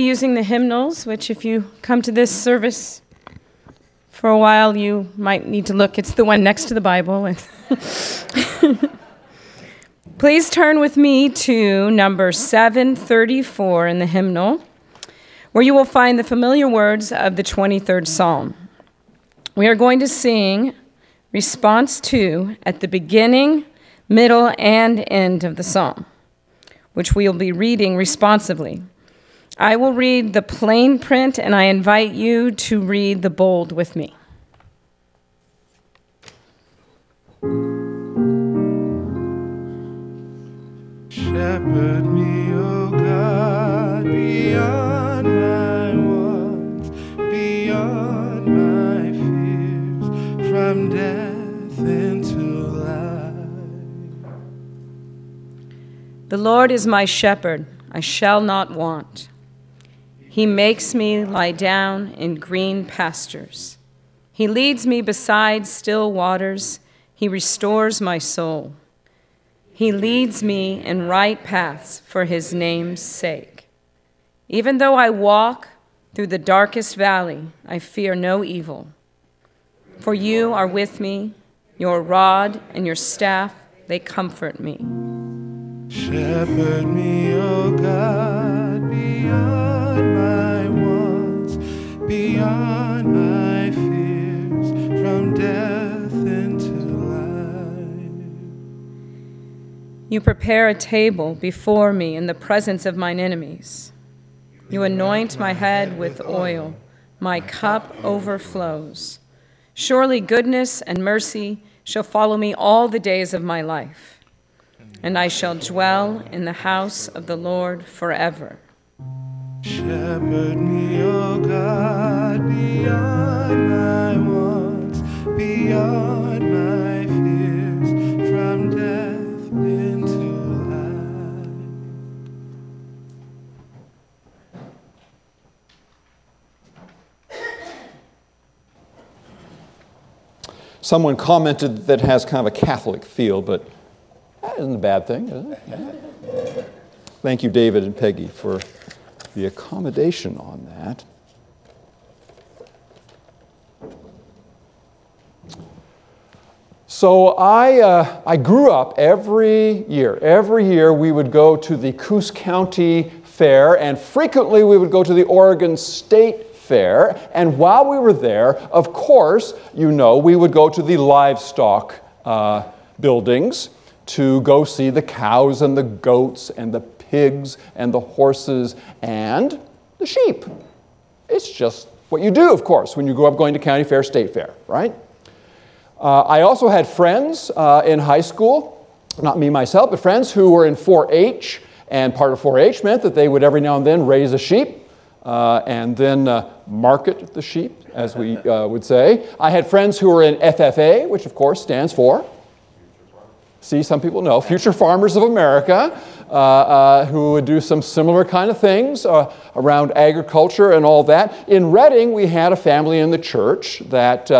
Using the hymnals, which if you come to this service for a while, you might need to look. It's the one next to the Bible. Please turn with me to number 734 in the hymnal, where you will find the familiar words of the 23rd Psalm. We are going to sing response 2 at the beginning, middle, and end of the psalm, which we will be reading responsively. I will read the plain print, and I invite you to read the bold with me. Shepherd me, O God, beyond my wants, beyond my fears, from death into life. The Lord is my shepherd, I shall not want. He makes me lie down in green pastures. He leads me beside still waters. He restores my soul. He leads me in right paths for his name's sake. Even though I walk through the darkest valley, I fear no evil. For you are with me, your rod and your staff, they comfort me. Shepherd me, O God, beyond my wants, beyond my fears, from death into life. You prepare a table before me in the presence of mine enemies. You anoint my head with oil, my cup overflows. Surely goodness and mercy shall follow me all the days of my life, and I shall dwell in the house of the Lord forever. Shepherd me, O God, beyond my wants, beyond my fears, from death into life. Someone commented that has kind of a Catholic feel, but that isn't a bad thing, is it? Thank you, David and Peggy, for the accommodation on that. So I grew up every year we would go to the Coos County Fair, and frequently we would go to the Oregon State Fair, and while we were there, of course, you know, we would go to the livestock buildings to go see the cows and the goats and the pigs and the horses and the sheep. It's just what you do, of course, when you grow up going to county fair, state fair, right? I also had friends in high school, not me myself, but friends who were in 4-H, and part of 4-H meant that they would every now and then raise a sheep and then market the sheep, as we would say. I had friends who were in FFA, which of course stands for, see, some people know, Future Farmers of America, who would do some similar kind of things around agriculture and all that. In Redding, we had a family in the church that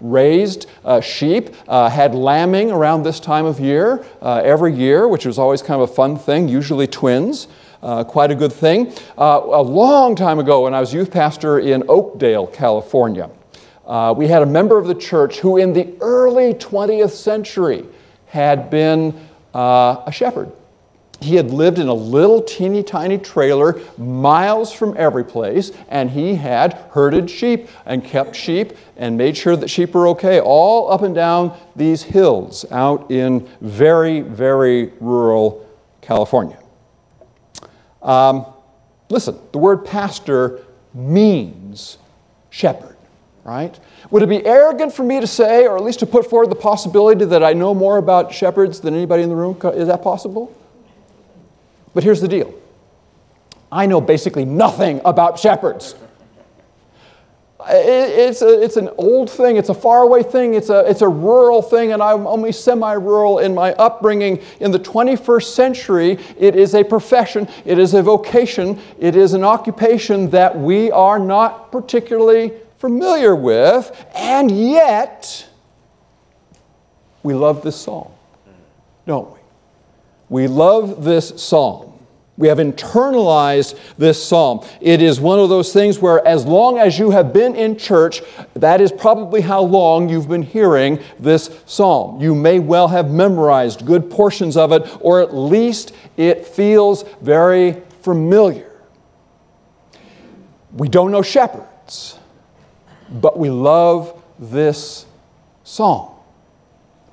raised sheep, had lambing around this time of year, every year, which was always kind of a fun thing, usually twins, quite a good thing. A long time ago, when I was youth pastor in Oakdale, California, we had a member of the church who in the early 20th century had been a shepherd. He had lived in a little teeny tiny trailer miles from every place, and he had herded sheep and kept sheep and made sure that sheep were okay all up and down these hills out in very, very rural California. Listen, the word pastor means shepherd, right? Would it be arrogant for me to say, or at least to put forward the possibility that I know more about shepherds than anybody in the room? Is that possible? But here's the deal. I know basically nothing about shepherds. It's an old thing. It's a faraway thing. It's a rural thing, and I'm only semi-rural in my upbringing. In the 21st century, it is a profession. It is a vocation. It is an occupation that we are not particularly familiar with, and yet we love this psalm, don't we? We love this psalm. We have internalized this psalm. It is one of those things where as long as you have been in church, that is probably how long you've been hearing this psalm. You may well have memorized good portions of it, or at least it feels very familiar. We don't know shepherds, but we love this psalm.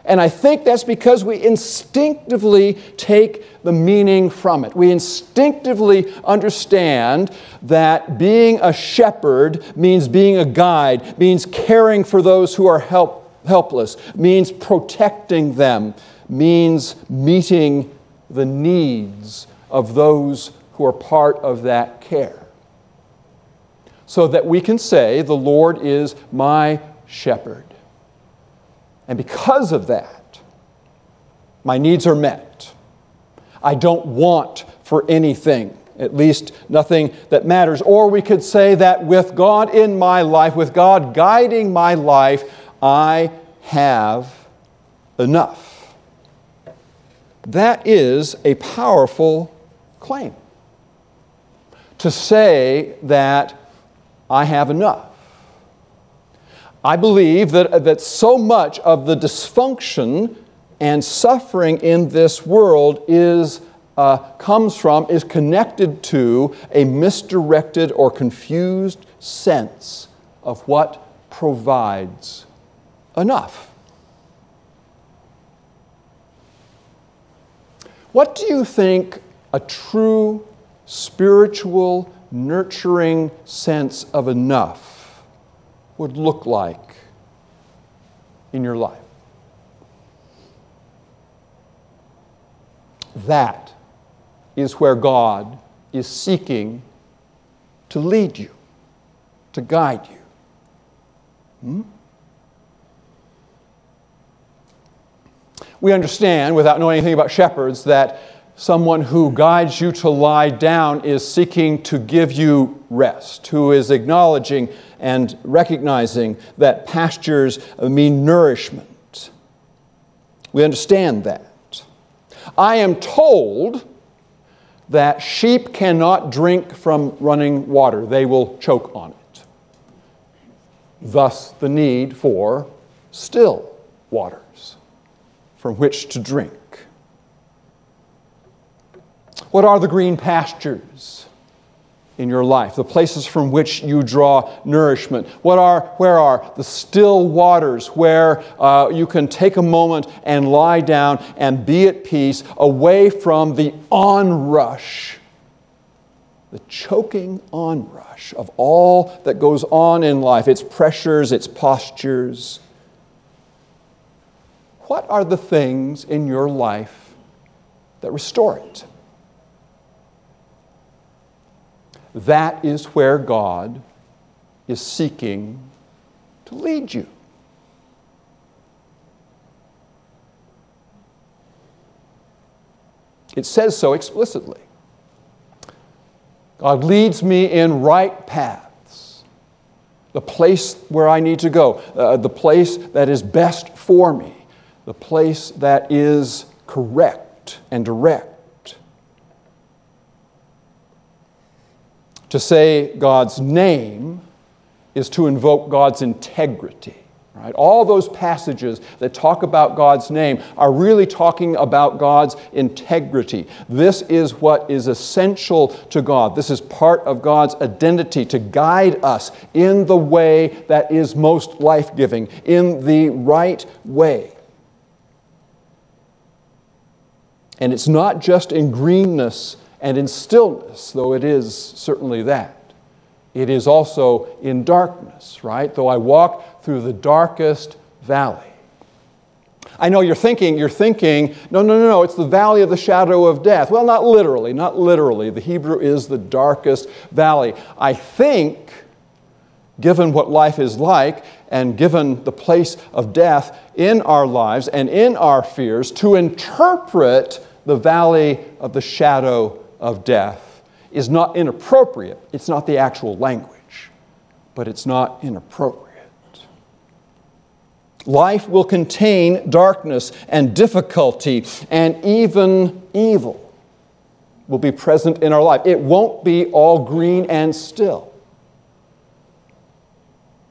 And I think that's because we instinctively take the meaning from it. We instinctively understand that being a shepherd means being a guide, means caring for those who are helpless, means protecting them, means meeting the needs of those who are part of that care. So that we can say, the Lord is my shepherd. And because of that, my needs are met. I don't want for anything, at least nothing that matters. Or we could say that with God in my life, with God guiding my life, I have enough. That is a powerful claim. To say that I have enough. I believe that so much of the dysfunction and suffering in this world is connected to a misdirected or confused sense of what provides enough. What do you think a true spiritual, nurturing sense of enough would look like in your life? That is where God is seeking to lead you, to guide you. We understand, without knowing anything about shepherds, that someone who guides you to lie down is seeking to give you rest, who is acknowledging and recognizing that pastures mean nourishment. We understand that. I am told that sheep cannot drink from running water. They will choke on it. Thus the need for still waters from which to drink. What are the green pastures in your life? The places from which you draw nourishment. Where are the still waters where you can take a moment and lie down and be at peace away from the onrush, the choking onrush of all that goes on in life, its pressures, its postures. What are the things in your life that restore it? That is where God is seeking to lead you. It says so explicitly. God leads me in right paths, the place where I need to go, the place that is best for me, the place that is correct and direct. To say God's name is to invoke God's integrity. Right? All those passages that talk about God's name are really talking about God's integrity. This is what is essential to God. This is part of God's identity to guide us in the way that is most life-giving, in the right way. And it's not just in greenness and in stillness, though it is certainly that. It is also in darkness, right? Though I walk through the darkest valley. I know you're thinking, no, it's the valley of the shadow of death. Well, not literally. The Hebrew is the darkest valley. I think, given what life is like, and given the place of death in our lives and in our fears, to interpret the valley of the shadow of death is not inappropriate. It's not the actual language, but it's not inappropriate. Life will contain darkness and difficulty and even evil. will be present in our life. It won't be all green and still.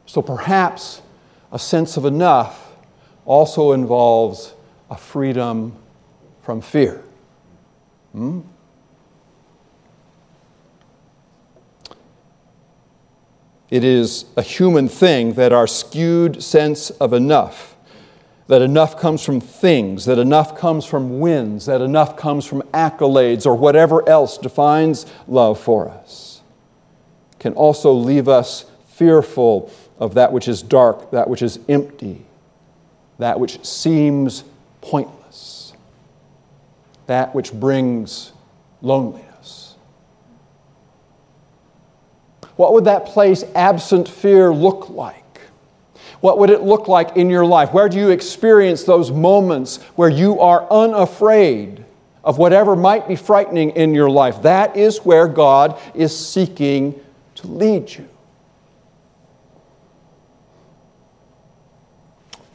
So perhaps a sense of enough also involves a freedom from fear. It is a human thing that our skewed sense of enough, that enough comes from things, that enough comes from wins, that enough comes from accolades or whatever else defines love for us, can also leave us fearful of that which is dark, that which is empty, that which seems pointless, that which brings loneliness. What would that place absent fear look like? What would it look like in your life? Where do you experience those moments where you are unafraid of whatever might be frightening in your life? That is where God is seeking to lead you.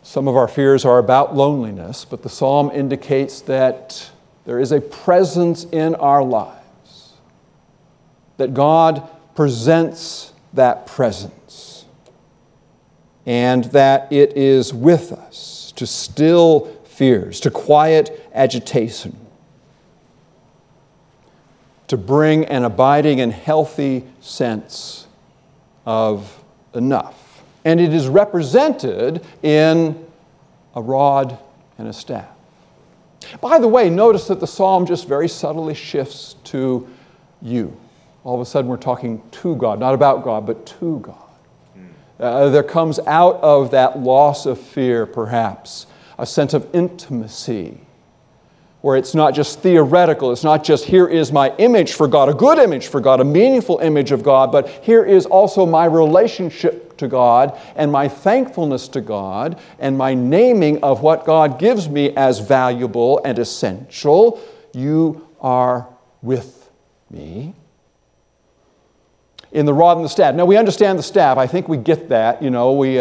Some of our fears are about loneliness, but the psalm indicates that there is a presence in our lives, that God presents that presence, and that it is with us to still fears, to quiet agitation, to bring an abiding and healthy sense of enough. And it is represented in a rod and a staff. By the way, notice that the psalm just very subtly shifts to you. All of a sudden we're talking to God, not about God, but to God. There comes out of that loss of fear, perhaps, a sense of intimacy, where it's not just theoretical, it's not just here is my image for God, a good image for God, a meaningful image of God, but here is also my relationship to God and my thankfulness to God and my naming of what God gives me as valuable and essential. You are with me. In the rod and the staff. Now, we understand the staff. I think we get that. You know, we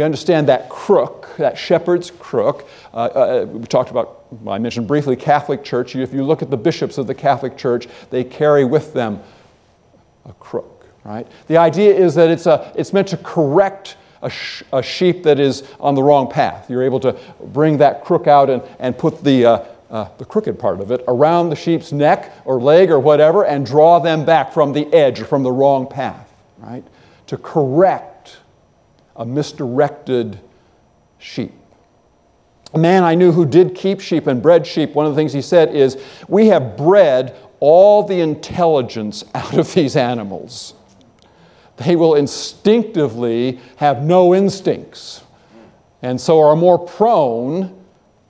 understand that crook, that shepherd's crook. We talked about, I mentioned briefly, Catholic Church. If you look at the bishops of the Catholic Church, they carry with them a crook, right? The idea is that it's meant to correct a sheep that is on the wrong path. You're able to bring that crook out and put the crooked part of it, around the sheep's neck or leg or whatever, and draw them back from the edge, from the wrong path, right? To correct a misdirected sheep. A man I knew who did keep sheep and bred sheep, one of the things he said is, we have bred all the intelligence out of these animals. They will instinctively have no instincts, and so are more prone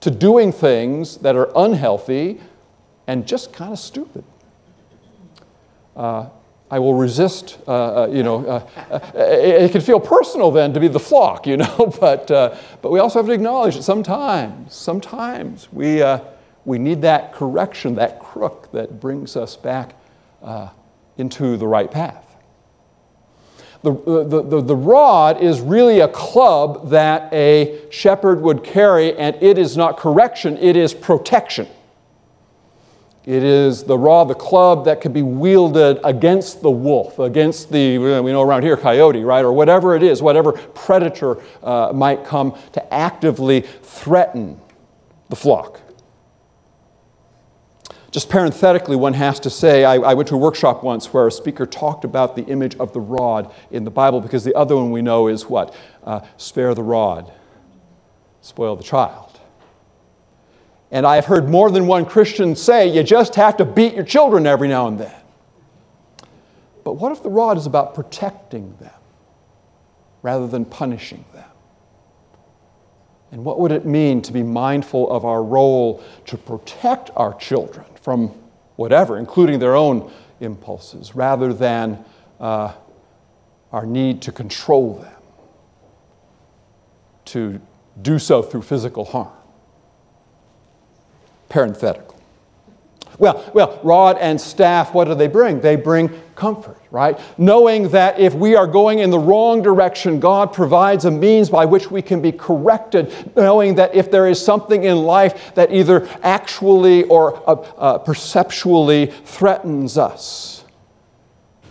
to doing things that are unhealthy and just kind of stupid. I will resist, it can feel personal then to be the flock, you know, but we also have to acknowledge that sometimes we need that correction, that crook that brings us back into the right path. The rod is really a club that a shepherd would carry, and it is not correction, it is protection. It is the rod, the club that could be wielded against the wolf, against the, we know around here, coyote, right? Or whatever it is, whatever predator might come to actively threaten the flock. Just parenthetically, one has to say, I went to a workshop once where a speaker talked about the image of the rod in the Bible, because the other one we know is what? Spare the rod, spoil the child. And I've heard more than one Christian say, you just have to beat your children every now and then. But what if the rod is about protecting them rather than punishing them? And what would it mean to be mindful of our role to protect our children from whatever, including their own impulses, rather than our need to control them, to do so through physical harm? Parenthetical. Well, rod and staff, what do they bring? They bring comfort, right? Knowing that if we are going in the wrong direction, God provides a means by which we can be corrected, knowing that if there is something in life that either actually or perceptually threatens us,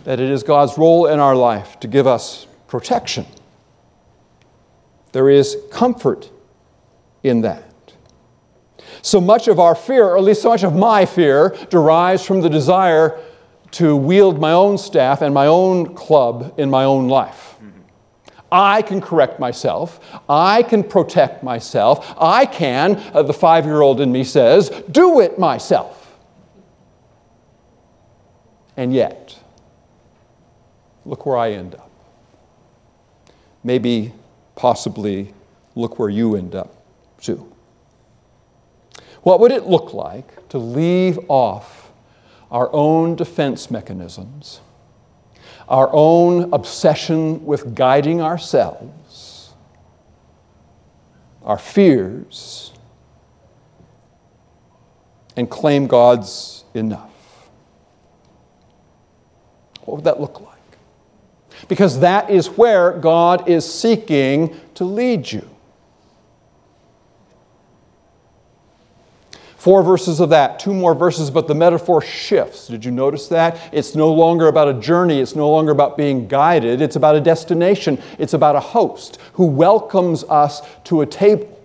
that it is God's role in our life to give us protection. There is comfort in that. So much of our fear, or at least so much of my fear, derives from the desire to wield my own staff and my own club in my own life. Mm-hmm. I can correct myself. I can protect myself. I can, the 5-year-old in me says, do it myself. And yet, look where I end up. Maybe, possibly, look where you end up, too. What would it look like to leave off our own defense mechanisms, our own obsession with guiding ourselves, our fears, and claim God's enough? What would that look like? Because that is where God is seeking to lead you. 4 verses of that, 2 more verses, but the metaphor shifts. Did you notice that? It's no longer about a journey. It's no longer about being guided. It's about a destination. It's about a host who welcomes us to a table.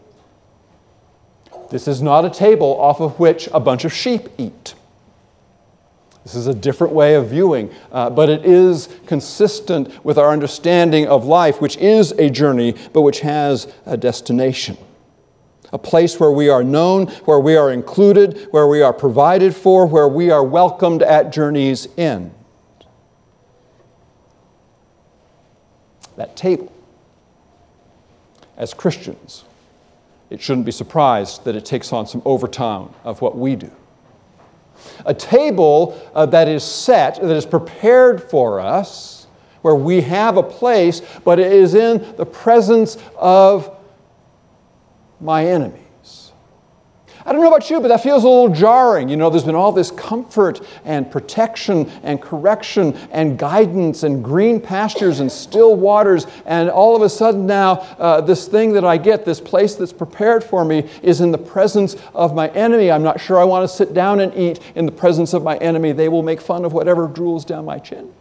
This is not a table off of which a bunch of sheep eat. This is a different way of viewing, but it is consistent with our understanding of life, which is a journey, but which has a destination. A place where we are known, where we are included, where we are provided for, where we are welcomed at journey's end. That table. As Christians, it shouldn't be surprised that it takes on some overtone of what we do. A table that is set, that is prepared for us, where we have a place, but it is in the presence of my enemies. I don't know about you, but that feels a little jarring. You know, there's been all this comfort and protection and correction and guidance and green pastures and still waters, and all of a sudden now this thing that I get, this place that's prepared for me, is in the presence of my enemy. I'm not sure I want to sit down and eat in the presence of my enemy. They will make fun of whatever drools down my chin.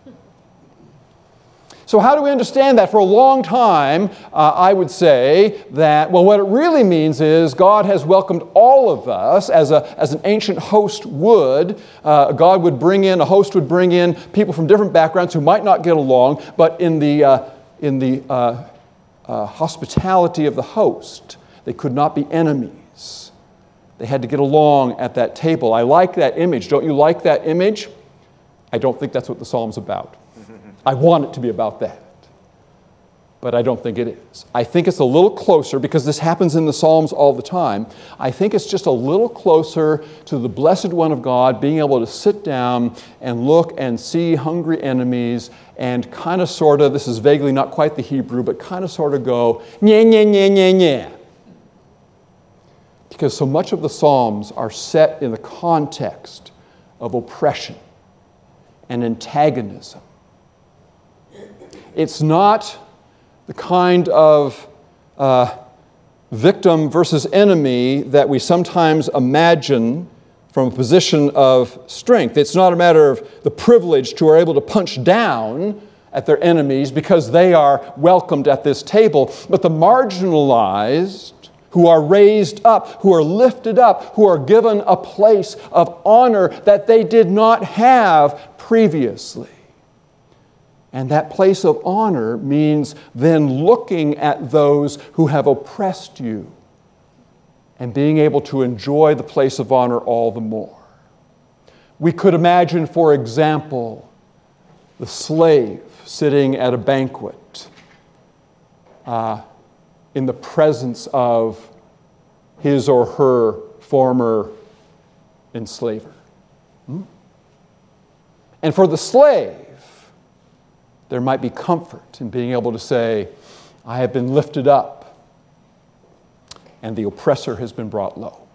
So how do we understand that? For a long time, I would say that, well, what it really means is God has welcomed all of us as an ancient host would. God would bring in, a host would bring in people from different backgrounds who might not get along, but in the hospitality of the host, they could not be enemies. They had to get along at that table. I like that image. Don't you like that image? I don't think that's what the Psalm's about. I want it to be about that, but I don't think it is. I think it's a little closer, because this happens in the Psalms all the time. I think it's just a little closer to the Blessed One of God being able to sit down and look and see hungry enemies and kind of sort of, this is vaguely not quite the Hebrew, but kind of sort of go, nyeh, nyeh, nyeh, nyeh, nyeh. Because so much of the Psalms are set in the context of oppression and antagonism. It's not the kind of victim versus enemy that we sometimes imagine from a position of strength. It's not a matter of the privileged who are able to punch down at their enemies because they are welcomed at this table, but the marginalized who are raised up, who are lifted up, who are given a place of honor that they did not have previously. And that place of honor means then looking at those who have oppressed you and being able to enjoy the place of honor all the more. We could imagine, for example, the slave sitting at a banquet in the presence of his or her former enslaver. And for the slave, there might be comfort in being able to say, I have been lifted up, and the oppressor has been brought low.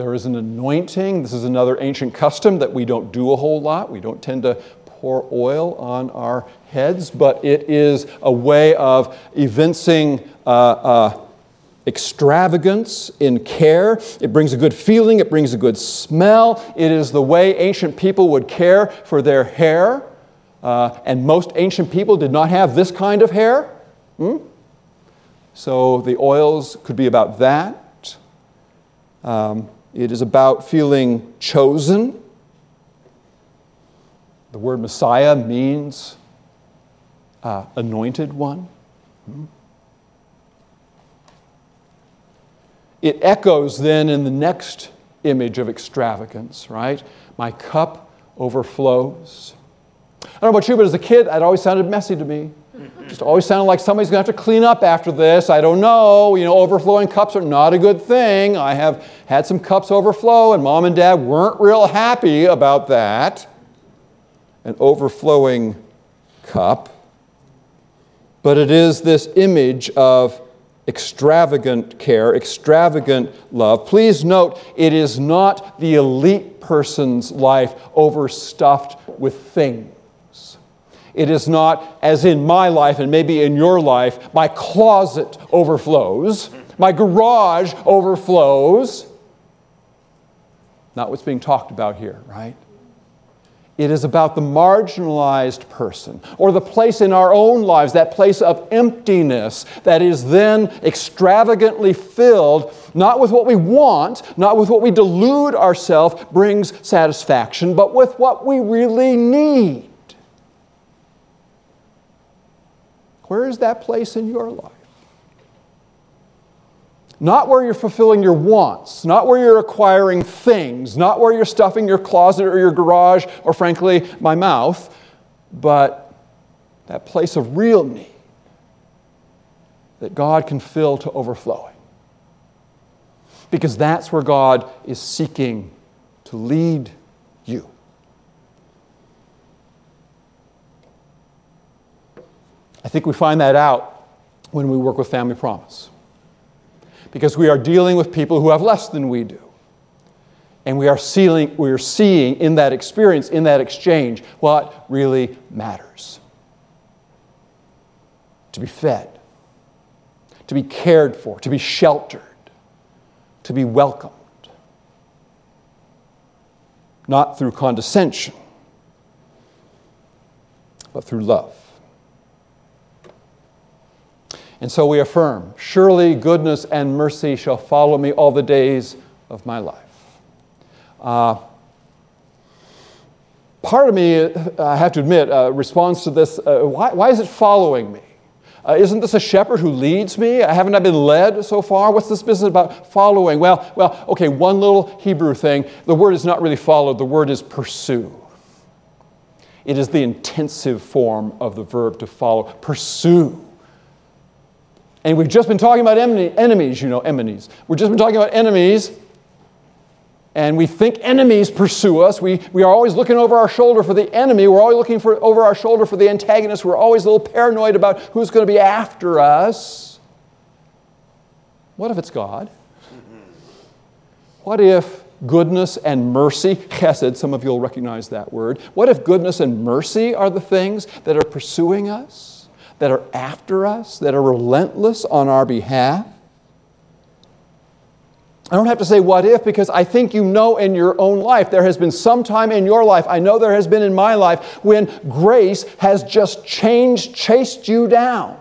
There is an anointing. This is another ancient custom that we don't do a whole lot. We don't tend to pour oil on our heads, but it is a way of evincing extravagance in care. It brings a good feeling. It brings a good smell. It is the way ancient people would care for their hair. And most ancient people did not have this kind of hair. So the oils could be about that. It is about feeling chosen. The word Messiah means anointed one. It echoes then in the next image of extravagance, right? My cup overflows. I don't know about you, but as a kid, it always sounded messy to me. It just always sounded like somebody's going to have to clean up after this. I don't know. You know, overflowing cups are not a good thing. I have had some cups overflow, and Mom and Dad weren't real happy about that. An overflowing cup. But it is this image of extravagant care, extravagant love. Please note, it is not the elite person's life overstuffed with things. It is not, as in my life and maybe in your life, my closet overflows, my garage overflows. Not what's being talked about here, right? It is about the marginalized person, or the place in our own lives, that place of emptiness that is then extravagantly filled, not with what we want, not with what we delude ourselves brings satisfaction, but with what we really need. Where is that place in your life? Not where you're fulfilling your wants, not where you're acquiring things, not where you're stuffing your closet or your garage or, frankly, my mouth, but that place of real need that God can fill to overflowing. Because that's where God is seeking to lead you. I think we find that out when we work with Family Promise. Because we are dealing with people who have less than we do. And we are seeing in that experience, in that exchange, what really matters. To be fed, to be cared for, to be sheltered, to be welcomed. Not through condescension, but through love. And so we affirm, surely goodness and mercy shall follow me all the days of my life. Part of me, I have to admit, responds to this, why is it following me? Isn't this a shepherd who leads me? Haven't I been led so far? What's this business about following? Well, okay, one little Hebrew thing. The word is not really followed. The word is pursue. It is the intensive form of the verb to follow. Pursue. And we've just been talking about enemies, enemies. We've just been talking about enemies, and we think enemies pursue us. We are always looking over our shoulder for the enemy. We're always looking over our shoulder for the antagonist. We're always a little paranoid about who's going to be after us. What if it's God? What if goodness and mercy, chesed, some of you will recognize that word. What if goodness and mercy are the things that are pursuing us? That are after us, that are relentless on our behalf. I don't have to say what if, because I think you know in your own life, there has been some time in your life, I know there has been in my life, when grace has just chased you down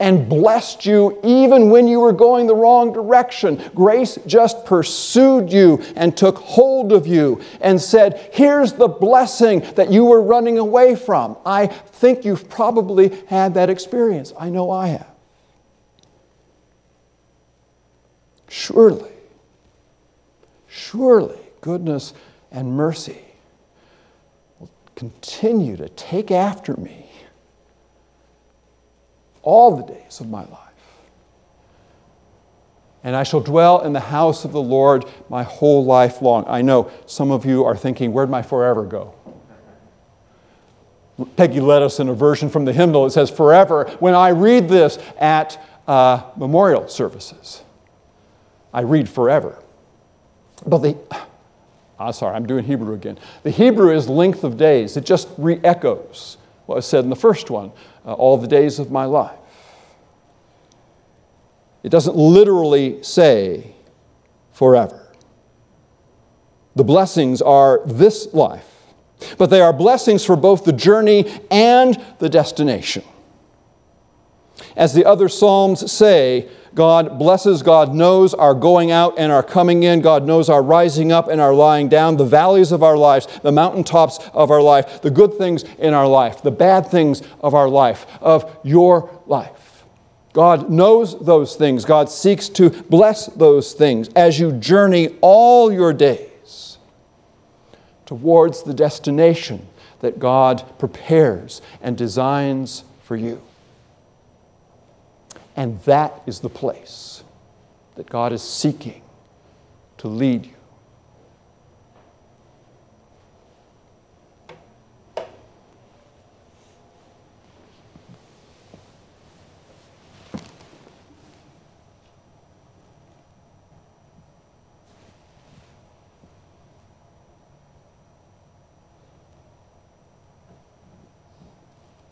and blessed you even when you were going the wrong direction. Grace just pursued you and took hold of you and said, here's the blessing that you were running away from. I think you've probably had that experience. I know I have. Surely, surely goodness and mercy will continue to take after me all the days of my life. And I shall dwell in the house of the Lord my whole life long. I know some of you are thinking, where'd my forever go? Peggy led us in a version from the hymnal. It says forever. When I read this at memorial services, I read forever. But I'm doing Hebrew again. The Hebrew is length of days. It just re-echoes what was said in the first one, all the days of my life. It doesn't literally say forever. The blessings are this life, but they are blessings for both the journey and the destination. As the other Psalms say, God blesses, God knows our going out and our coming in, God knows our rising up and our lying down, the valleys of our lives, the mountaintops of our life, the good things in our life, the bad things of our life, of your life. God knows those things. God seeks to bless those things as you journey all your days towards the destination that God prepares and designs for you. And that is the place that God is seeking to lead you.